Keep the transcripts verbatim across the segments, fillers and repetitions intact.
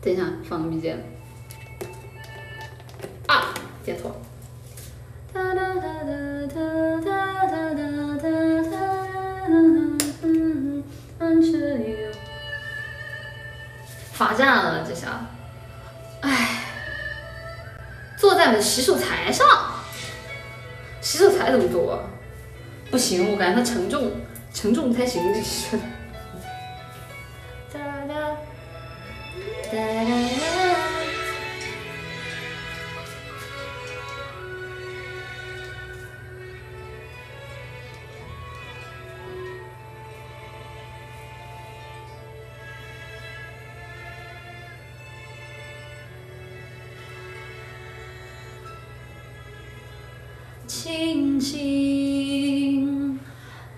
等一下，放个 B G M。啊，解脱。哒哒哒哒哒哒哒哒哒哒。 罚站了，这下，哎，坐在我的洗手台上，洗手台怎么多？不行，我感觉它承重承重不太行，这是。哒哒哒哒轻轻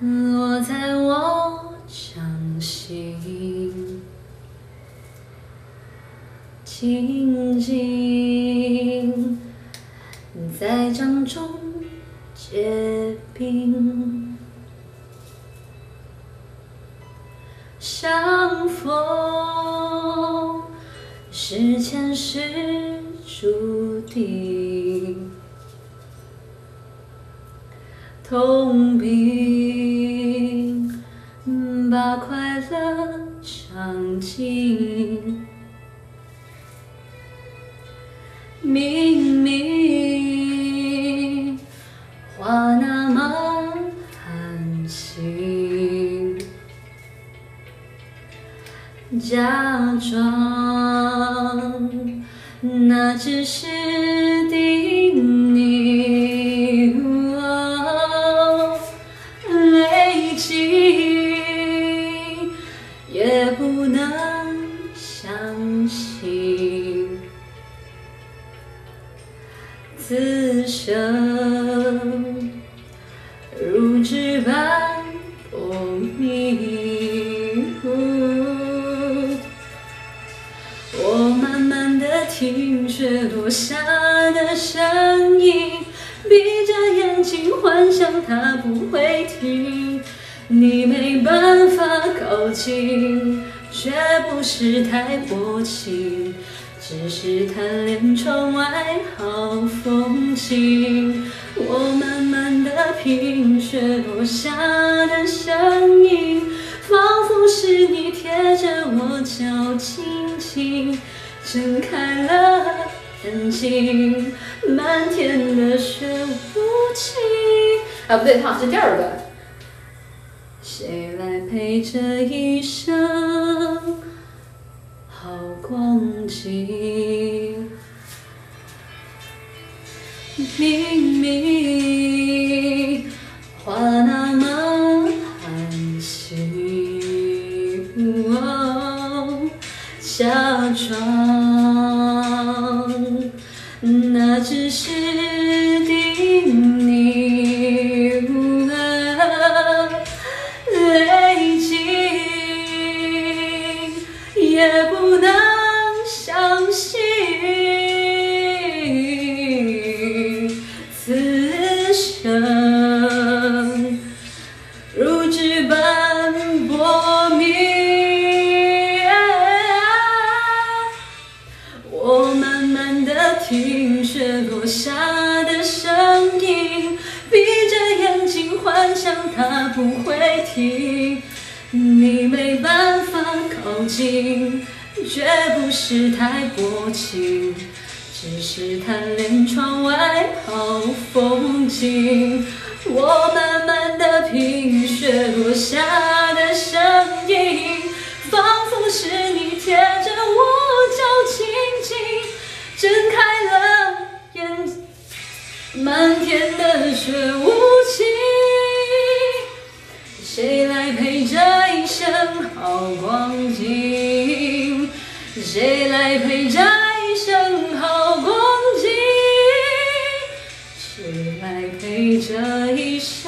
落在我掌心，静静在掌中结冰，相逢是前世注定。 痛并把快乐尝尽，明明话那么含情，假装那只是叮咛。 也不能相信，此生如纸般薄命。我慢慢的听雪落下的声音，闭着眼睛幻想它不会停。 你没办法靠近，却不是太薄情，只是贪恋窗外好风景。我慢慢的品雪落下的声音，仿佛是你贴着我脚轻轻睁开了眼睛，漫天的雪无情。啊，不对，它好像是第二段。 谁来陪这一生好光景？明明话那么含情，假装那只是叮咛。 累积也不能相信，此生如纸般薄命。我慢慢的听雪落下的声音，闭着眼睛幻想它不会。 你没办法靠近，绝不是太薄情，只是贪恋窗外好风景。我慢慢的品雪落下的声音，仿佛是你贴着我脚轻轻睁开了眼，漫天的雪无情。 谁来陪这一生好光景？谁来陪这一生好光景？谁来陪这一生？